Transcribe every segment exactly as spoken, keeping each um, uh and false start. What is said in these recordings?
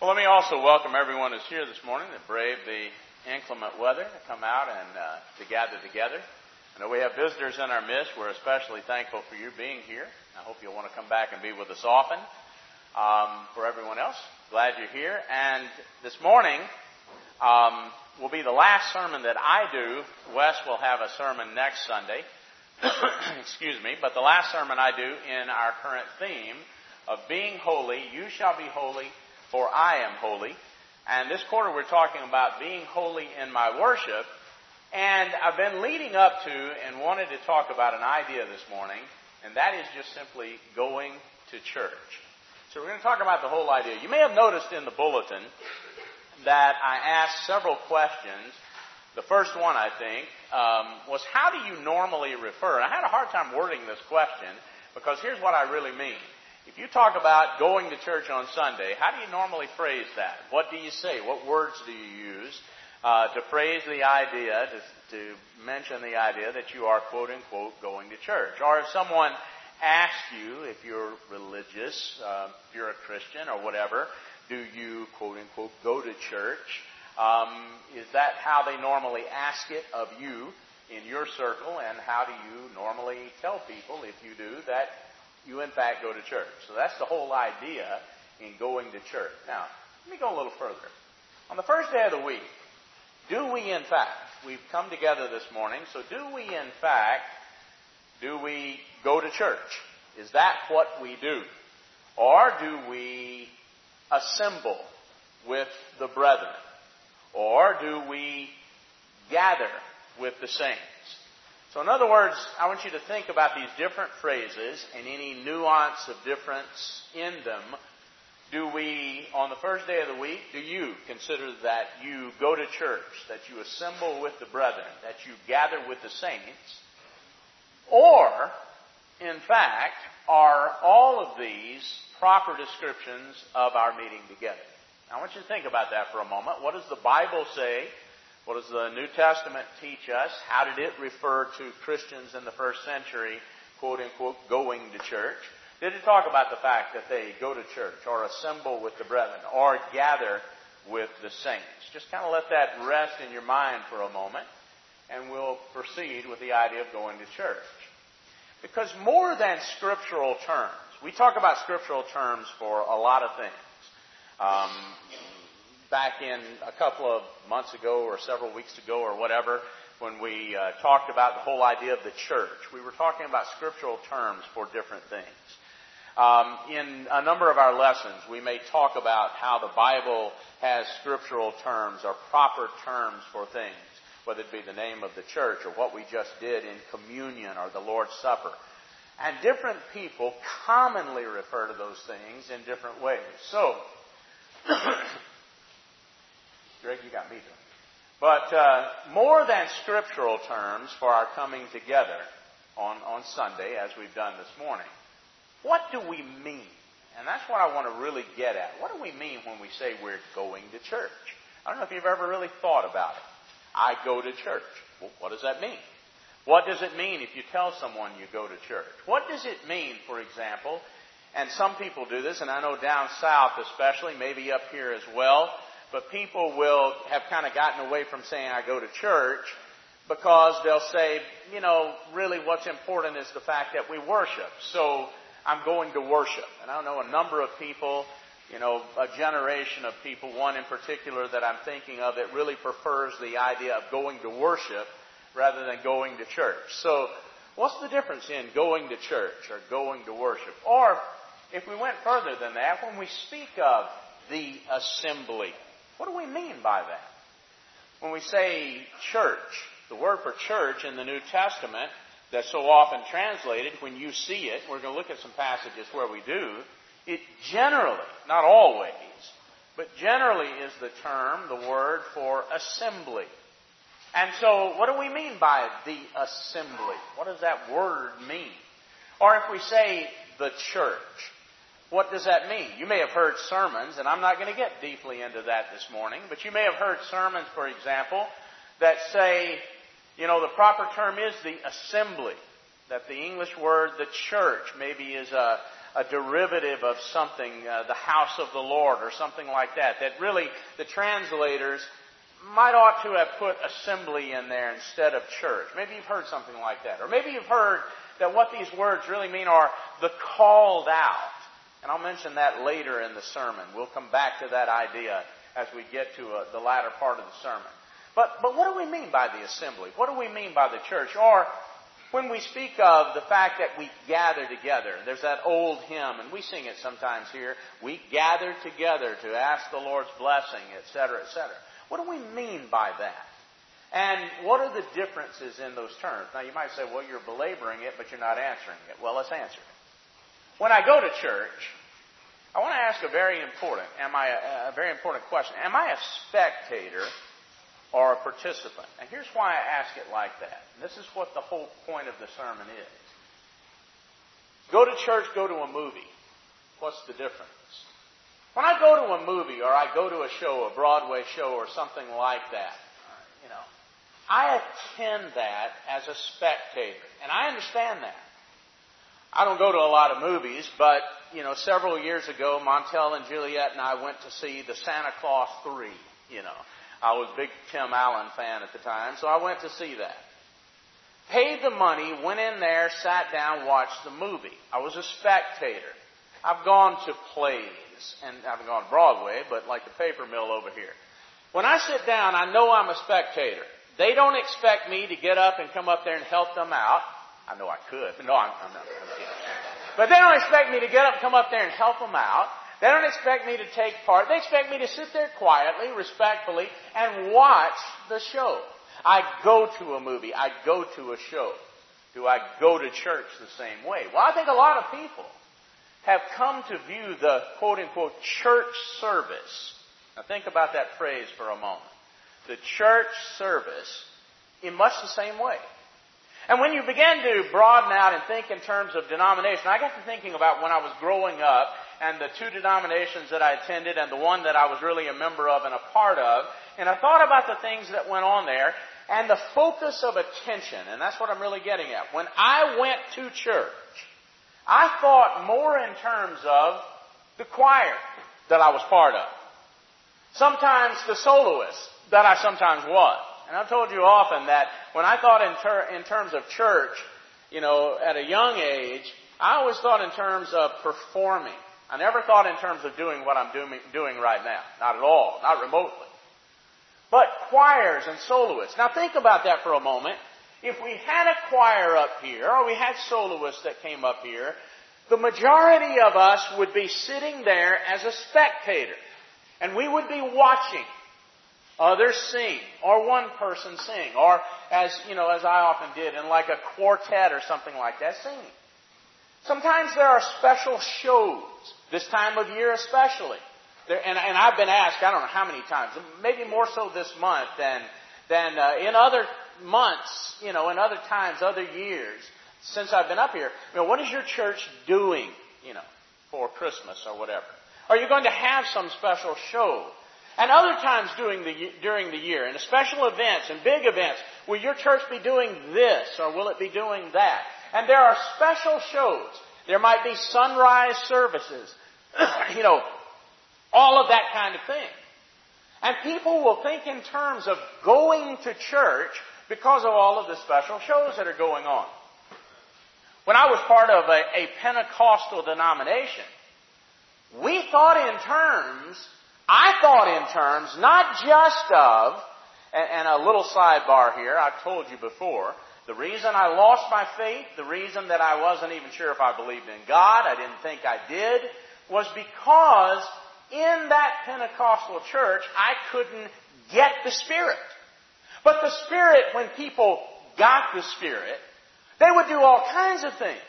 Well, let me also welcome everyone who's here this morning that braved the inclement weather to come out and uh, to gather together. I know we have visitors in our midst. We're especially thankful for you being here. I hope you'll want to come back and be with us often. Um, for everyone else, glad you're here. And this morning um, will be the last sermon that I do. Wes will have a sermon next Sunday. Excuse me. But the last sermon I do in our current theme of being holy, you shall be holy, for I am holy. And this quarter we're talking about being holy in my worship. And I've been leading up to and wanted to talk about an idea this morning, and that is just simply going to church. So we're going to talk about the whole idea. You may have noticed in the bulletin that I asked several questions. The first one, I think, um, was how do you normally refer? And I had a hard time wording this question because here's what I really mean. If you talk about going to church on Sunday, how do you normally phrase that? What do you say? What words do you use? Uh, to phrase the idea, to, to mention the idea that you are, quote, unquote, going to church. Or if someone asks you, if you're religious, uh, if you're a Christian or whatever, do you, quote, unquote, go to church? Um, is that how they normally ask it of you in your circle? And how do you normally tell people, if you do, that you, in fact, go to church? So that's the whole idea in going to church. Now, let me go a little further. On the first day of the week, do we, in fact, we've come together this morning, so do we, in fact, do we go to church? Is that what we do? Or do we assemble with the brethren? Or do we gather with the saints? So in other words, I want you to think about these different phrases and any nuance of difference in them. Do we, on the first day of the week, do you consider that you go to church, that you assemble with the brethren, that you gather with the saints? Or, in fact, are all of these proper descriptions of our meeting together? Now, I want you to think about that for a moment. What does the Bible say? What does the New Testament teach us? How did it refer to Christians in the first century, quote, unquote, going to church? Did it talk about the fact that they go to church or assemble with the brethren or gather with the saints? Just kind of let that rest in your mind for a moment, and we'll proceed with the idea of going to church. Because more than scriptural terms, we talk about scriptural terms for a lot of things. Um, back in a couple of months ago or several weeks ago or whatever, when we uh, talked about the whole idea of the church, we were talking about scriptural terms for different things. Um, in a number of our lessons, we may talk about how the Bible has scriptural terms or proper terms for things, whether it be the name of the church or what we just did in communion or the Lord's Supper. And different people commonly refer to those things in different ways. So, Greg, you got me doing it. But uh, more than scriptural terms for our coming together on, on Sunday, as we've done this morning, what do we mean? And that's what I want to really get at. What do we mean when we say we're going to church? I don't know if you've ever really thought about it. I go to church. Well, what does that mean? What does it mean if you tell someone you go to church? What does it mean, for example, and some people do this, and I know down south especially, maybe up here as well, but people will have kind of gotten away from saying I go to church because they'll say, you know, really what's important is the fact that we worship. So I'm going to worship. And I know a number of people, you know, a generation of people, one in particular that I'm thinking of that really prefers the idea of going to worship rather than going to church. So what's the difference in going to church or going to worship? Or if we went further than that, when we speak of the assembly, what do we mean by that? When we say church, the word for church in the New Testament that's so often translated, when you see it, we're going to look at some passages where we do, it generally, not always, but generally is the term, the word for assembly. And so what do we mean by the assembly? What does that word mean? Or if we say the church, what does that mean? You may have heard sermons, and I'm not going to get deeply into that this morning, but you may have heard sermons, for example, that say, you know, the proper term is the assembly, that the English word, the church, maybe is a, a derivative of something, uh, the house of the Lord or something like that, that really the translators might ought to have put assembly in there instead of church. Maybe you've heard something like that. Or maybe you've heard that what these words really mean are the called out. And I'll mention that later in the sermon. We'll come back to that idea as we get to uh, the latter part of the sermon. But, but what do we mean by the assembly? What do we mean by the church? Or when we speak of the fact that we gather together, there's that old hymn, and we sing it sometimes here, we gather together to ask the Lord's blessing, et cetera, et cetera. What do we mean by that? And what are the differences in those terms? Now, you might say, well, you're belaboring it, but you're not answering it. Well, let's answer it. When I go to church, I want to ask a very important, am I a, a very important question. Am I a spectator or a participant? And here's why I ask it like that. And this is what the whole point of the sermon is. Go to church, go to a movie. What's the difference? When I go to a movie or I go to a show, a Broadway show or something like that, you know, I attend that as a spectator. And I understand that. I don't go to a lot of movies, but, you know, several years ago, Montel and Juliet and I went to see the Santa Claus three, you know. I was a big Tim Allen fan at the time, so I went to see that. Paid the money, went in there, sat down, watched the movie. I was a spectator. I've gone to plays, and I've gone to Broadway, but like the paper mill over here. When I sit down, I know I'm a spectator. They don't expect me to get up and come up there and help them out. I know I could, but no, I'm, I'm not. I'm kidding. But they don't expect me to get up and come up there and help them out. They don't expect me to take part. They expect me to sit there quietly, respectfully, and watch the show. I go to a movie. I go to a show. Do I go to church the same way? Well, I think a lot of people have come to view the quote-unquote church service. Now think about that phrase for a moment. The church service in much the same way. And when you begin to broaden out and think in terms of denomination, I got to thinking about when I was growing up and the two denominations that I attended and the one that I was really a member of and a part of. And I thought about the things that went on there and the focus of attention. And that's what I'm really getting at. When I went to church, I thought more in terms of the choir that I was part of. Sometimes the soloist that I sometimes was. And I've told you often that when I thought in, ter- in terms of church, you know, at a young age, I always thought in terms of performing. I never thought in terms of doing what I'm doing, doing right now. Not at all. Not remotely. But choirs and soloists. Now think about that for a moment. If we had a choir up here, or we had soloists that came up here, the majority of us would be sitting there as a spectator. And we would be watching others sing, or one person sing, or as, you know, as I often did, in like a quartet or something like that, singing. Sometimes there are special shows, this time of year especially. There, and, and I've been asked, I don't know how many times, maybe more so this month than, than uh, in other months, you know, in other times, other years, since I've been up here. You know, what is your church doing, you know, for Christmas or whatever? Are you going to have some special show? And other times during the, during the year, and special events and big events, will your church be doing this or will it be doing that? And there are special shows. There might be sunrise services, you know, all of that kind of thing. And people will think in terms of going to church because of all of the special shows that are going on. When I was part of a, a Pentecostal denomination, we thought in terms, I thought in terms, not just of, and, and a little sidebar here, I've told you before, the reason I lost my faith, the reason that I wasn't even sure if I believed in God, I didn't think I did, was because in that Pentecostal church, I couldn't get the Spirit. But the Spirit, when people got the Spirit, they would do all kinds of things.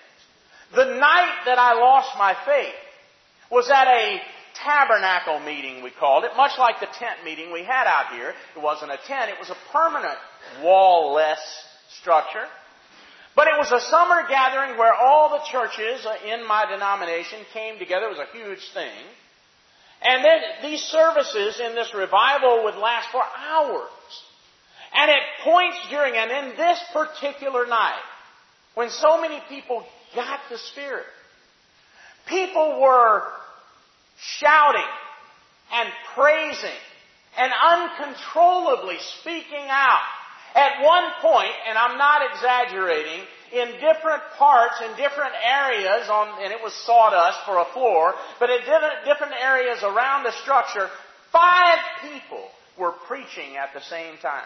The night that I lost my faith was at a tabernacle meeting, we called it, much like the tent meeting we had out here. It wasn't a tent, it was a permanent wall-less structure. But it was a summer gathering where all the churches in my denomination came together. It was a huge thing. And then these services in this revival would last for hours. And at points during, and in this particular night, when so many people got the Spirit, people were shouting and praising and uncontrollably speaking out. At one point, and I'm not exaggerating, in different parts, in different areas, on, and it was sawdust for a floor, but in different areas around the structure, five people were preaching at the same time.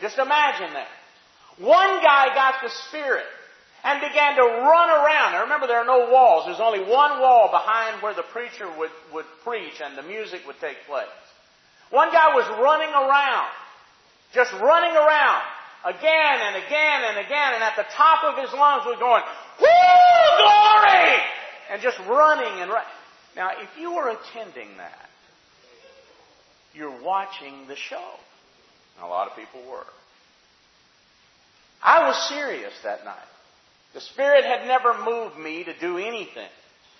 Just imagine that. One guy got the Spirit and began to run around. Now remember, there are no walls. There's only one wall behind where the preacher would, would preach and the music would take place. One guy was running around. Just running around again and again and again, and at the top of his lungs was going, "Woo, glory!" and just running and running. Now, if you were attending that, you're watching the show. And a lot of people were. I was serious that night. The Spirit had never moved me to do anything,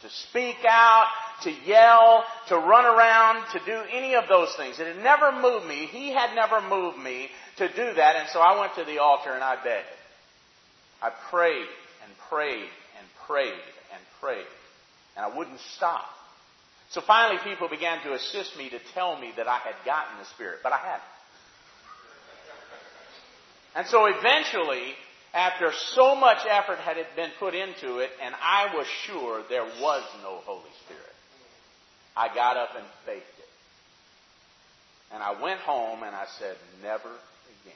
to speak out, to yell, to run around, to do any of those things. It had never moved me. He had never moved me to do that. And so I went to the altar and I begged. I prayed and prayed and prayed and prayed. And I wouldn't stop. So finally people began to assist me to tell me that I had gotten the Spirit. But I hadn't. And so eventually, after so much effort had been put into it, and I was sure there was no Holy Spirit, I got up and faked it. And I went home and I said, never again.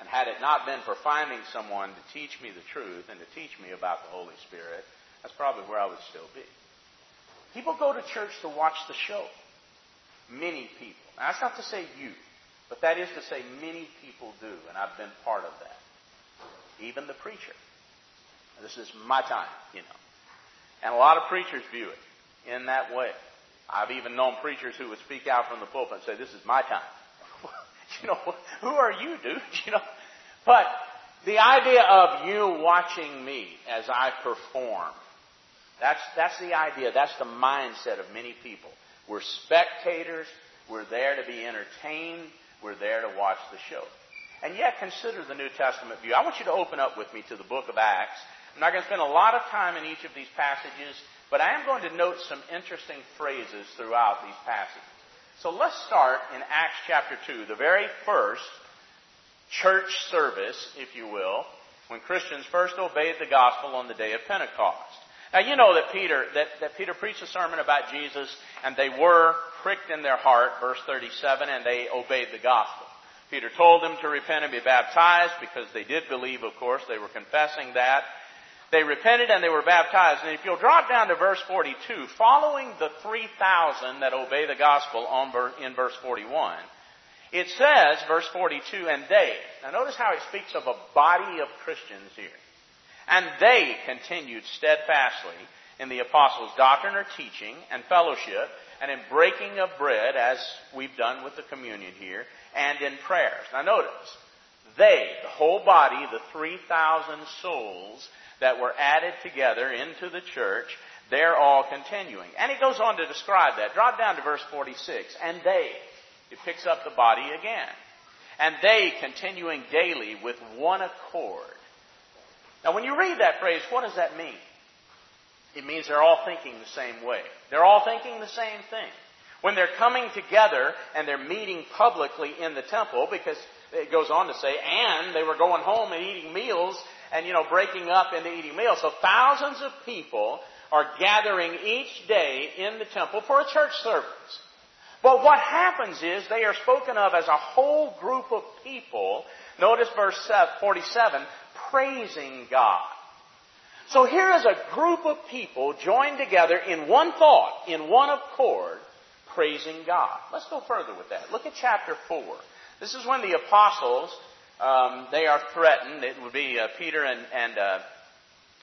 And had it not been for finding someone to teach me the truth and to teach me about the Holy Spirit, that's probably where I would still be. People go to church to watch the show. Many people. Now, that's not to say you. But that is to say, many people do, and I've been part of that. Even the preacher. This is my time, you know. And a lot of preachers view it in that way. I've even known preachers who would speak out from the pulpit and say, this is my time. You know, who are you, dude? You know. But the idea of you watching me as I perform, that's, that's the idea. That's the mindset of many people. We're spectators. We're there to be entertained. We're there to watch the show. And yet, consider the New Testament view. I want you to open up with me to the book of Acts. I'm not going to spend a lot of time in each of these passages, but I am going to note some interesting phrases throughout these passages. So let's start in Acts chapter two, the very first church service, if you will, when Christians first obeyed the gospel on the day of Pentecost. Now, you know that Peter that, that Peter preached a sermon about Jesus, and they were pricked in their heart, verse thirty-seven, and they obeyed the gospel. Peter told them to repent and be baptized because they did believe, of course. They were confessing that. They repented and they were baptized. And if you'll drop down to verse forty-two, following the three thousand that obey the gospel on, in verse forty-one, it says, verse forty-two, and they. Now, notice how it speaks of a body of Christians here. And they continued steadfastly in the apostles' doctrine or teaching and fellowship and in breaking of bread, as we've done with the communion here, and in prayers. Now notice, they, the whole body, the three thousand souls that were added together into the church, they're all continuing. And he goes on to describe that. Drop down to verse forty-six. And they, it picks up the body again. And they continuing daily with one accord. Now, when you read that phrase, what does that mean? It means they're all thinking the same way. They're all thinking the same thing. When they're coming together and they're meeting publicly in the temple, because it goes on to say, and they were going home and eating meals and, you know, breaking up into eating meals. So thousands of people are gathering each day in the temple for a church service. But what happens is they are spoken of as a whole group of people. Notice verse forty-seven, praising God. So here is a group of people joined together in one thought, in one accord, praising God. Let's go further with that. Look at chapter four. This is when the apostles, um, they are threatened. It would be uh, Peter and, and uh,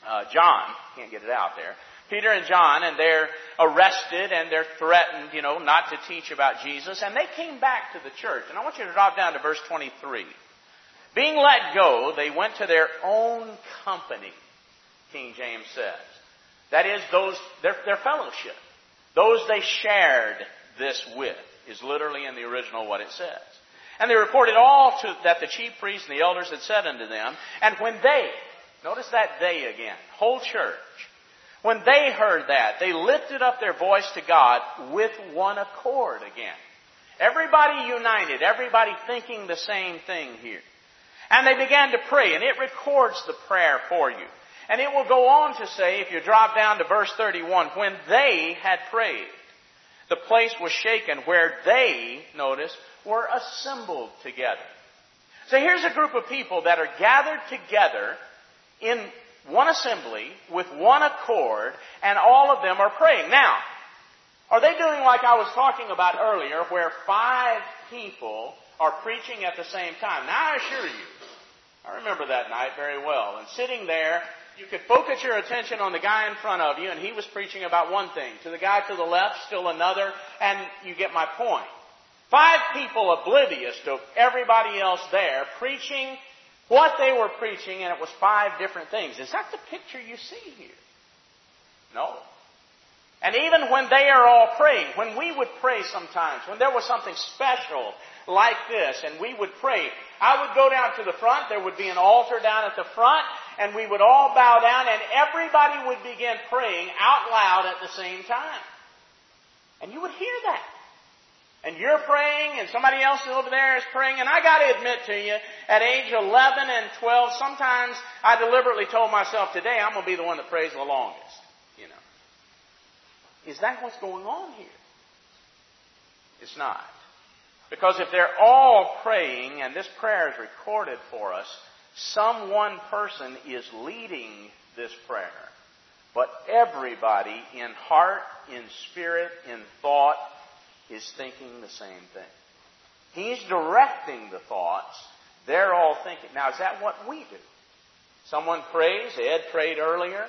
uh, John. Can't get it out there. Peter and John, and they're arrested and they're threatened, you know, not to teach about Jesus. And they came back to the church. And I want you to drop down to verse twenty-three. Being let go, they went to their own company, King James says. That is, those their, their fellowship. Those they shared this with is literally in the original what it says. And they reported all to, that the chief priests and the elders had said unto them. And when they, Notice that they again. Whole church. When they heard that, they lifted up their voice to God with one accord again. Everybody united. Everybody thinking the same thing here. And they began to pray. And it records the prayer for you. And it will go on to say, if you drop down to verse thirty-one, when they had prayed, the place was shaken where they, notice, were assembled together. So here's a group of people that are gathered together in one assembly with one accord, and all of them are praying. Now, are they doing like I was talking about earlier, where five people are preaching at the same time? Now, I assure you, I remember that night very well. And sitting there, you could focus your attention on the guy in front of you, and he was preaching about one thing. To the guy to the left, still another, and you get my point. Five people oblivious to everybody else there, preaching what they were preaching, and it was five different things. Is that the picture you see here? No. And even when they are all praying, when we would pray sometimes, when there was something special like this, and we would pray, I would go down to the front, there would be an altar down at the front, and we would all bow down, and everybody would begin praying out loud at the same time. And you would hear that. And you're praying, and somebody else over there is praying. And I got to admit to you, at age eleven and twelve, sometimes I deliberately told myself, today I'm going to be the one that prays the longest. You know, is that what's going on here? It's not. Because if they're all praying, and this prayer is recorded for us, some one person is leading this prayer. But everybody in heart, in spirit, in thought, is thinking the same thing. He's directing the thoughts. They're all thinking. Now, is that what we do? Someone prays. Ed prayed earlier.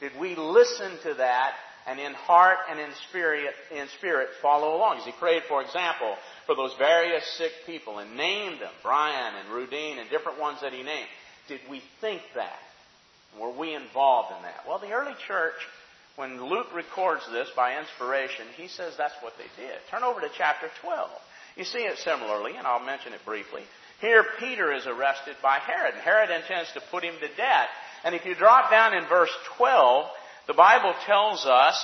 Did we listen to that and in heart and in spirit, in spirit follow along? As he prayed, for example, for those various sick people and named them, Brian and Rudine and different ones that he named. Did we think that? Were we involved in that? Well, the early church, when Luke records this by inspiration, he says that's what they did. Turn over to chapter twelve. You see it similarly, and I'll mention it briefly. Here, Peter is arrested by Herod, and Herod intends to put him to death. And if you drop down in verse twelve, the Bible tells us,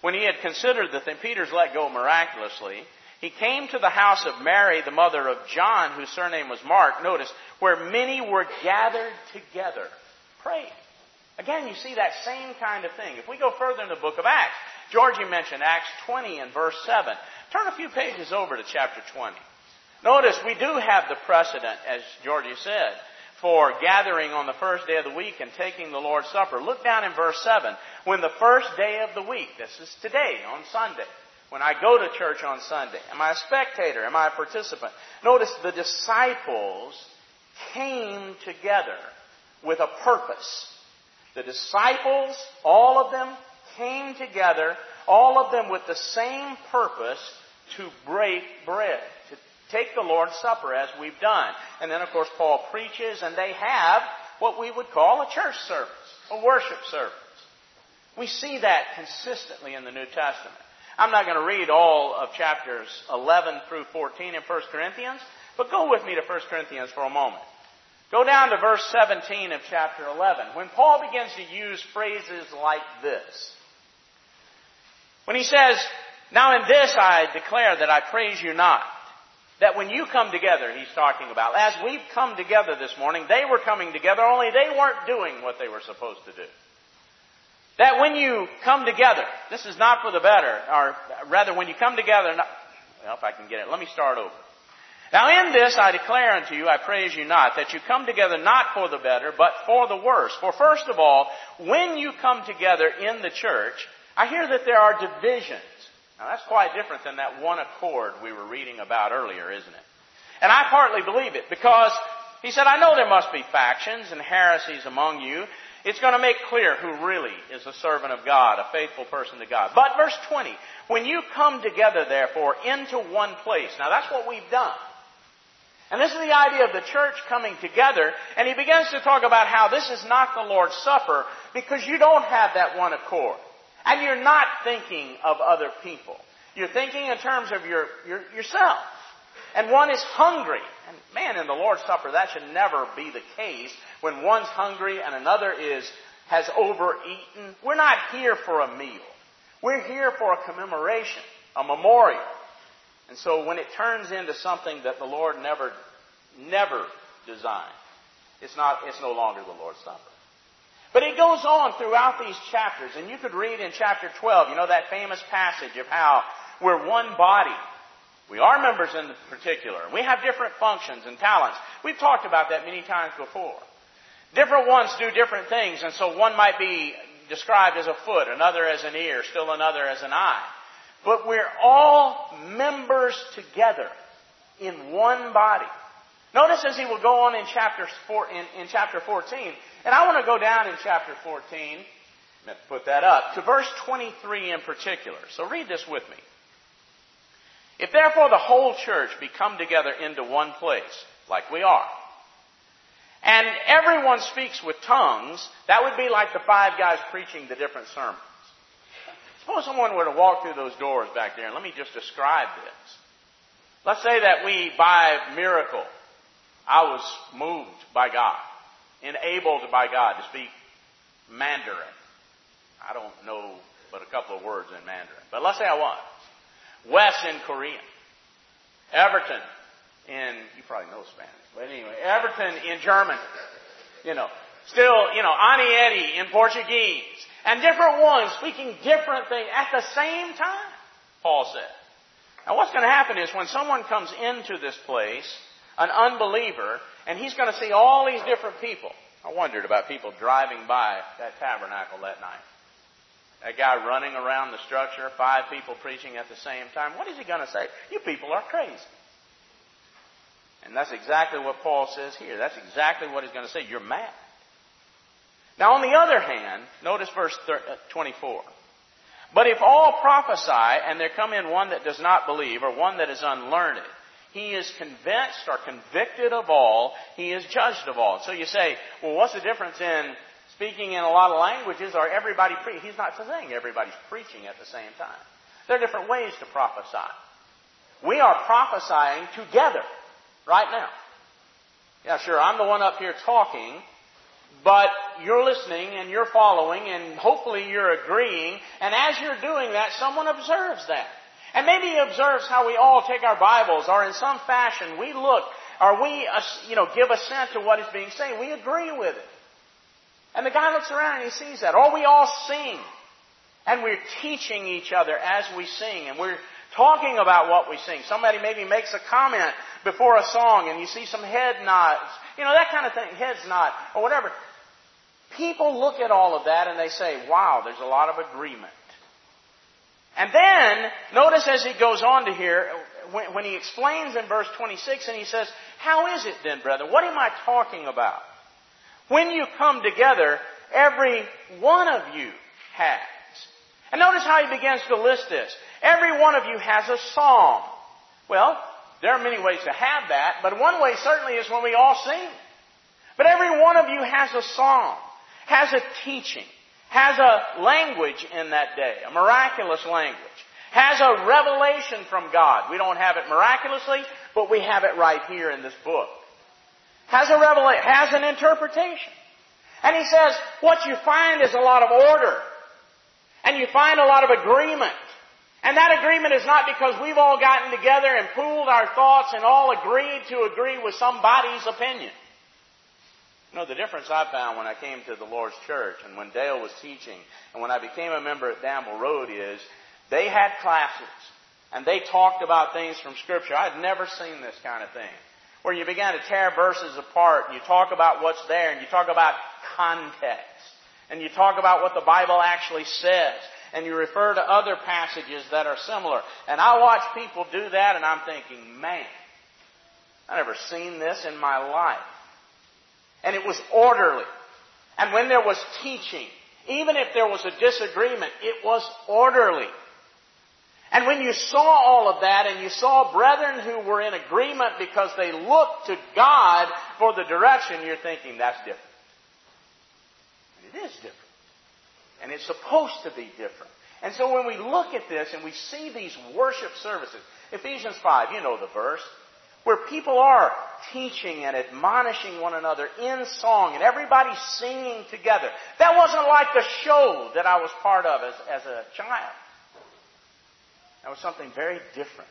when he had considered the thing, Peter's let go miraculously, he came to the house of Mary, the mother of John, whose surname was Mark, notice, where many were gathered together, praying. Again, you see that same kind of thing. If we go further in the book of Acts, Georgie mentioned Acts twenty and verse seven. Turn a few pages over to chapter twenty. Notice we do have the precedent, as Georgie said, for gathering on the first day of the week and taking the Lord's Supper. Look down in verse seven. When the first day of the week, this is today, on Sunday, when I go to church on Sunday, am I a spectator? Am I a participant? Notice the disciples came together with a purpose. The disciples, all of them, came together, all of them with the same purpose to break bread, to take the Lord's Supper as we've done. And then, of course, Paul preaches, and they have what we would call a church service, a worship service. We see that consistently in the New Testament. I'm not going to read all of chapters eleven through fourteen in First Corinthians, but go with me to First Corinthians for a moment. Go down to verse seventeen of chapter eleven, when Paul begins to use phrases like this. When he says, now in this I declare that I praise you not. That when you come together, he's talking about. As we've come together this morning, they were coming together, only they weren't doing what they were supposed to do. That when you come together, this is not for the better, or rather when you come together, not, well, if I can get it, let me start over. Now in this I declare unto you, I praise you not, that you come together not for the better, but for the worse. For first of all, when you come together in the church, I hear that there are divisions. Now that's quite different than that one accord we were reading about earlier, isn't it? And I partly believe it, because he said, I know there must be factions and heresies among you. It's going to make clear who really is a servant of God, a faithful person to God. But verse twenty, when you come together, therefore, into one place. Now that's what we've done. And this is the idea of the church coming together. And he begins to talk about how this is not the Lord's Supper because you don't have that one accord. And you're not thinking of other people. You're thinking in terms of your, your yourself. And one is hungry. And man, in the Lord's Supper, that should never be the case. when one's hungry and another is has overeaten. We're not here for a meal. We're here for a commemoration, a memorial. And so when it turns into something that the Lord never, never designed, it's not, it's no longer the Lord's Supper. But it goes on throughout these chapters, and you could read in chapter twelve, you know, that famous passage of how we're one body. We are members in particular, and we have different functions and talents. We've talked about that many times before. Different ones do different things, and so one might be described as a foot, another as an ear, still another as an eye. But we're all members together in one body. Notice as he will go on in chapter four, in, in chapter fourteen, and I want to go down in chapter fourteen, put that up, to verse twenty-three in particular. So read this with me. If therefore the whole church be come together into one place, like we are, and everyone speaks with tongues, that would be like the five guys preaching the different sermons. Suppose someone were to walk through those doors back there, and let me just describe this. Let's say that we, by miracle, I was moved by God, enabled by God to speak Mandarin. I don't know but a couple of words in Mandarin, but let's say I was. Wes in Korean. Everton in, you probably know Spanish, but anyway, Everton in German. You know, still, you know, Anieti in Portuguese. And different ones speaking different things at the same time, Paul said. Now what's going to happen is when someone comes into this place, an unbeliever, and he's going to see all these different people. I wondered about people driving by that tabernacle that night. That guy running around the structure, five people preaching at the same time. What is he going to say? You people are crazy. And that's exactly what Paul says here. That's exactly what he's going to say. You're mad. Now, on the other hand, notice verse twenty-four. But if all prophesy, and there come in one that does not believe, or one that is unlearned, he is convinced or convicted of all. He is judged of all. So you say, well, what's the difference in speaking in a lot of languages, or everybody preaching? He's not saying everybody's preaching at the same time. There are different ways to prophesy. We are prophesying together right now. Yeah, sure, I'm the one up here talking, but you're listening and you're following and hopefully you're agreeing. And as you're doing that, someone observes that. And maybe he observes how we all take our Bibles or in some fashion we look or we, you know, give assent to what is being said. We agree with it. And the guy looks around and he sees that. Or we all sing. And we're teaching each other as we sing. And we're talking about what we sing. Somebody maybe makes a comment before a song and you see some head nods. You know, that kind of thing. Heads nod or whatever. People look at all of that and they say, wow, there's a lot of agreement. And then, notice as he goes on to here, when, when he explains in verse twenty-six and he says, how is it then, brethren? What am I talking about? When you come together, every one of you has. And notice how he begins to list this. Every one of you has a psalm. Well, there are many ways to have that, but one way certainly is when we all sing. But every one of you has a psalm, has a teaching, has a language in that day, a miraculous language, has a revelation from God. We don't have it miraculously, but we have it right here in this book. Has a revelation, has an interpretation. And he says, what you find is a lot of order. And you find a lot of agreement. And that agreement is not because we've all gotten together and pooled our thoughts and all agreed to agree with somebody's opinion. You know, the difference I found when I came to the Lord's church and when Dale was teaching and when I became a member at Damble Road is they had classes and they talked about things from Scripture. I had never seen this kind of thing, where you began to tear verses apart and you talk about what's there and you talk about context and you talk about what the Bible actually says and you refer to other passages that are similar. And I watch people do that and I'm thinking, man, I've never seen this in my life. And it was orderly. And when there was teaching, even if there was a disagreement, it was orderly. And when you saw all of that and you saw brethren who were in agreement because they looked to God for the direction, you're thinking, that's different. And it is different. And it's supposed to be different. And so when we look at this and we see these worship services, Ephesians five, you know the verse. where people are teaching and admonishing one another in song and everybody singing together. That wasn't like the show that I was part of as, as a child. That was something very different.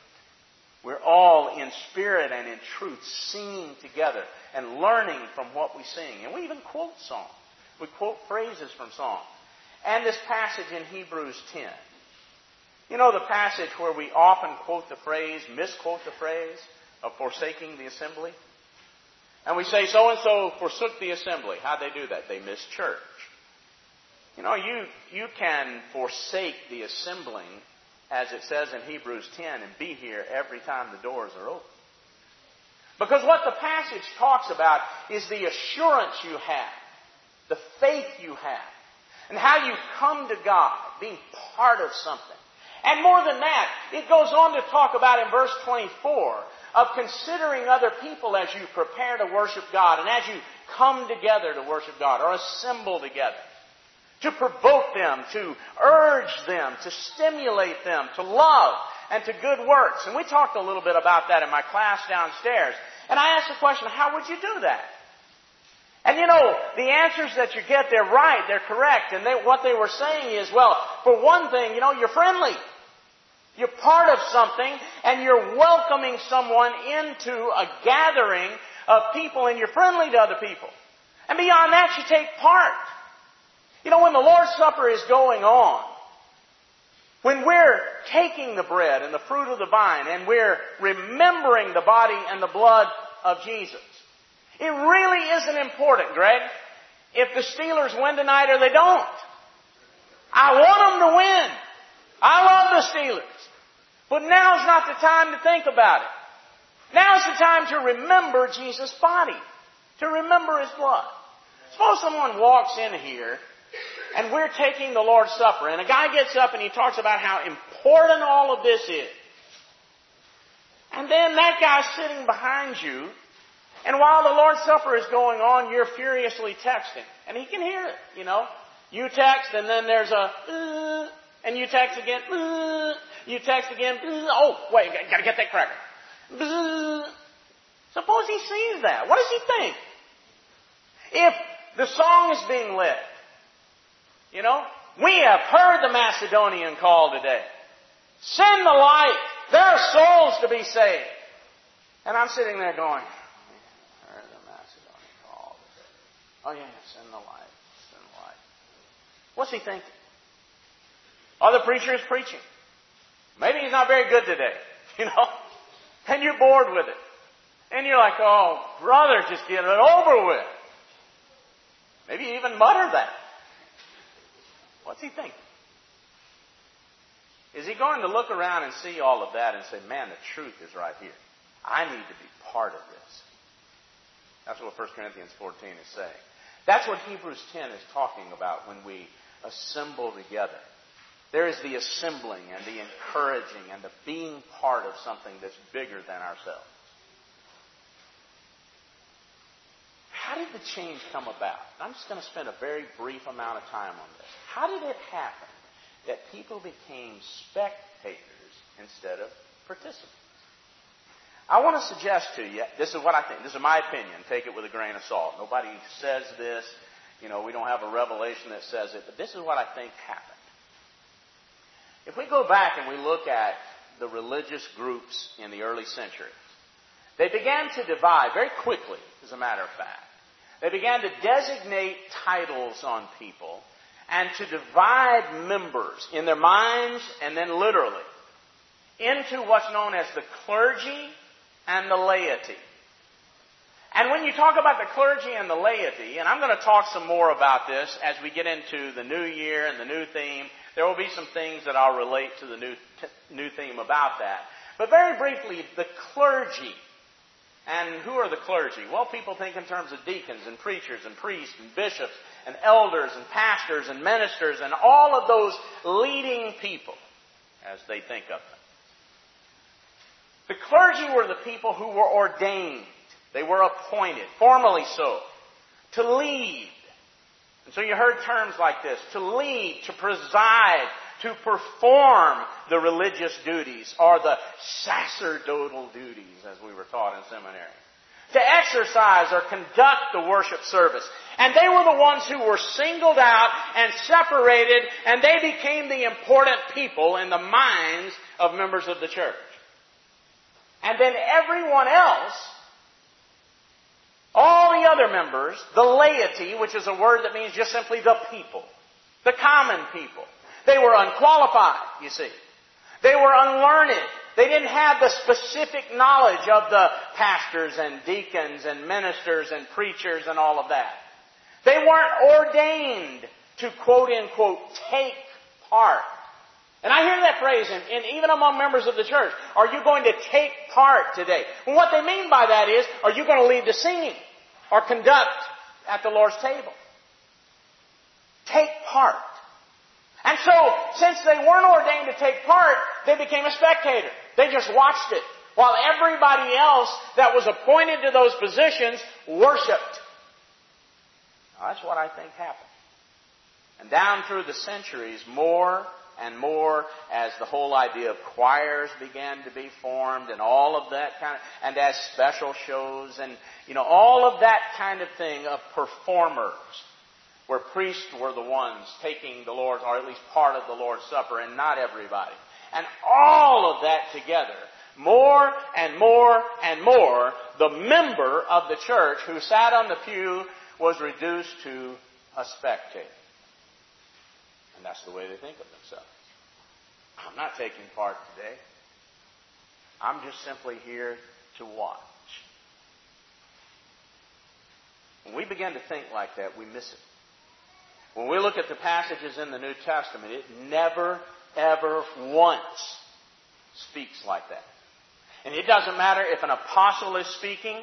We're all in spirit and in truth singing together and learning from what we sing. And we even quote songs. We quote phrases from songs. And this passage in Hebrews ten. You know the passage where we often quote the phrase, misquote the phrase, of forsaking the assembly? And we say, so-and-so forsook the assembly. How'd they do that? They missed church. You know, you, you can forsake the assembling, as it says in Hebrews ten, and be here every time the doors are open. Because what the passage talks about is the assurance you have, the faith you have, and how you come to God, being part of something. And more than that, it goes on to talk about in verse twenty-four, of considering other people as you prepare to worship God and as you come together to worship God or assemble together, to provoke them, to urge them, to stimulate them, to love and to good works. And we talked a little bit about that in my class downstairs. And I asked the question, how would you do that? And you know, the answers that you get, they're right, they're correct. And they, what they were saying is, well, for one thing, you know, you're friendly. You're part of something, and you're welcoming someone into a gathering of people, and you're friendly to other people. And beyond that, you take part. You know, when the Lord's Supper is going on, when we're taking the bread and the fruit of the vine, and we're remembering the body and the blood of Jesus, it really isn't important, Greg, if the Steelers win tonight or they don't. I want them to win. I love the Steelers. But now's not the time to think about it. Now's the time to remember Jesus' body, to remember His blood. Suppose someone walks in here and we're taking the Lord's Supper and a guy gets up and he talks about how important all of this is. And then that guy's sitting behind you and while the Lord's Supper is going on, you're furiously texting. And he can hear it, you know. You text and then there's a... Uh, And you text again, you text again, oh, wait, gotta get that cracker. Suppose he sees that. What does he think? If the song is being led, you know, we have heard the Macedonian call today. Send the light. There are souls to be saved. And I'm sitting there going, I heard the Macedonian call today. Oh yeah, send the light, send the light. What's he thinking? Other preacher is preaching. Maybe he's not very good today, you know. And you're bored with it. And you're like, oh, brother, just get it over with. Maybe you even mutter that. What's he thinking? Is he going to look around and see all of that and say, man, the truth is right here. I need to be part of this. That's what First Corinthians fourteen is saying. That's what Hebrews ten is talking about when we assemble together. There is the assembling and the encouraging and the being part of something that's bigger than ourselves. How did the change come about? I'm just going to spend a very brief amount of time on this. How did it happen that people became spectators instead of participants? I want to suggest to you, this is what I think, this is my opinion, take it with a grain of salt. Nobody says this, you know, we don't have a revelation that says it, but this is what I think happened. If we go back and we look at the religious groups in the early century, they began to divide very quickly, as a matter of fact. They began to designate titles on people and to divide members in their minds and then literally into what's known as the clergy and the laity. And when you talk about the clergy and the laity, and I'm going to talk some more about this as we get into the new year and the new theme, there will be some things that I'll relate to the new t- new theme about that. But very briefly, the clergy. And who are the clergy? Well, people think in terms of deacons and preachers and priests and bishops and elders and pastors and ministers and all of those leading people as they think of them. The clergy were the people who were ordained. They were appointed, formally so, to lead. And so you heard terms like this, to lead, to preside, to perform the religious duties or the sacerdotal duties, as we were taught in seminary, to exercise or conduct the worship service. And they were the ones who were singled out and separated, and they became the important people in the minds of members of the church. And then everyone else, all the other members, the laity, which is a word that means just simply the people, the common people, they were unqualified, you see. They were unlearned. They didn't have the specific knowledge of the pastors and deacons and ministers and preachers and all of that. They weren't ordained to, quote, unquote, take part. And I hear that phrase, and, and even among members of the church, are you going to take part today? Well, what they mean by that is, are you going to lead the singing or conduct at the Lord's table? Take part. And so, since they weren't ordained to take part, they became a spectator. They just watched it, while everybody else that was appointed to those positions worshipped. Now, that's what I think happened. And down through the centuries, more and more, as the whole idea of choirs began to be formed and all of that kind of, and as special shows and, you know, all of that kind of thing of performers, where priests were the ones taking the Lord's, or at least part of the Lord's Supper, and not everybody. And all of that together, more and more and more, the member of the church who sat on the pew was reduced to a spectator. And that's the way they think of themselves. I'm not taking part today. I'm just simply here to watch. When we begin to think like that, we miss it. When we look at the passages in the New Testament, it never, ever once speaks like that. And it doesn't matter if an apostle is speaking,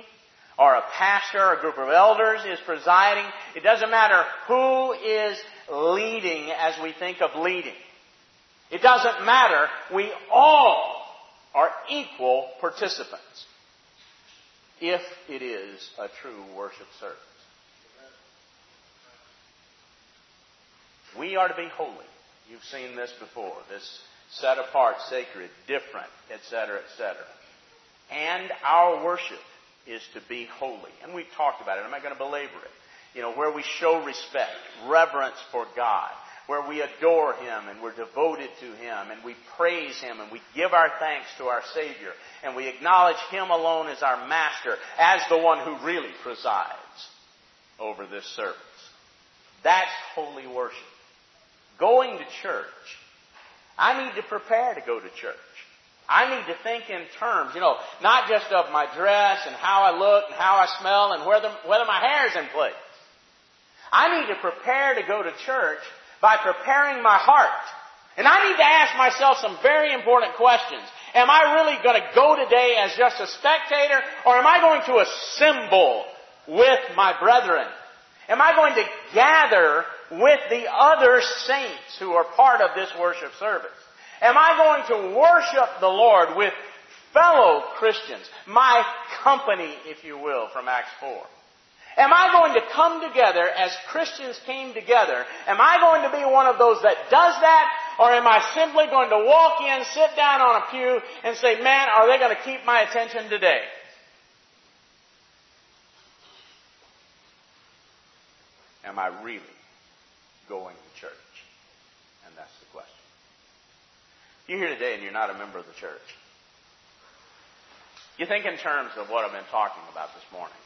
or a pastor, or a group of elders is presiding. It doesn't matter who is leading as we think of leading. It doesn't matter. We all are equal participants if it is a true worship service. We are to be holy. You've seen this before. This set apart, sacred, different, et cetera, et cetera. And our worship is to be holy. And we've talked about it. I'm not going to belabor it. You know, where we show respect, reverence for God, where we adore Him and we're devoted to Him and we praise Him and we give our thanks to our Savior and we acknowledge Him alone as our Master, as the one who really presides over this service. That's holy worship. Going to church, I need to prepare to go to church. I need to think in terms, you know, not just of my dress and how I look and how I smell and whether, whether my hair is in place. I need to prepare to go to church by preparing my heart. And I need to ask myself some very important questions. Am I really going to go today as just a spectator, or am I going to assemble with my brethren? Am I going to gather with the other saints who are part of this worship service? Am I going to worship the Lord with fellow Christians, my company, if you will, from Acts four? Am I going to come together as Christians came together? Am I going to be one of those that does that? Or am I simply going to walk in, sit down on a pew, and say, man, are they going to keep my attention today? Am I really going to church? And that's the question. You're here today and you're not a member of the church. You think in terms of what I've been talking about this morning.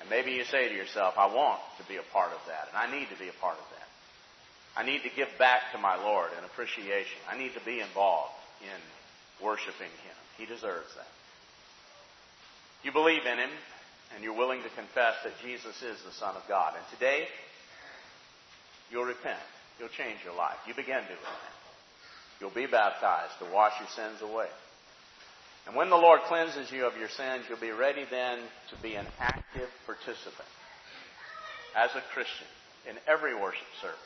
And maybe you say to yourself, I want to be a part of that, and I need to be a part of that. I need to give back to my Lord in appreciation. I need to be involved in worshiping Him. He deserves that. You believe in Him, and you're willing to confess that Jesus is the Son of God. And today, you'll repent. You'll change your life. You begin to repent. You'll be baptized to wash your sins away. And when the Lord cleanses you of your sins, you'll be ready then to be an active participant as a Christian in every worship service,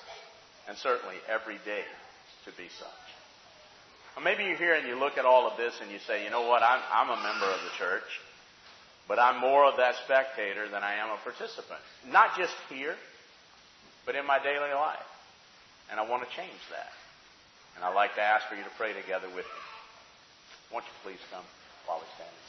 and certainly every day to be such. Or maybe you're here and you look at all of this and you say, you know what, I'm, I'm a member of the church, but I'm more of that spectator than I am a participant. Not just here, but in my daily life. And I want to change that. And I'd like to ask for you to pray together with me. Won't you please come while we stand?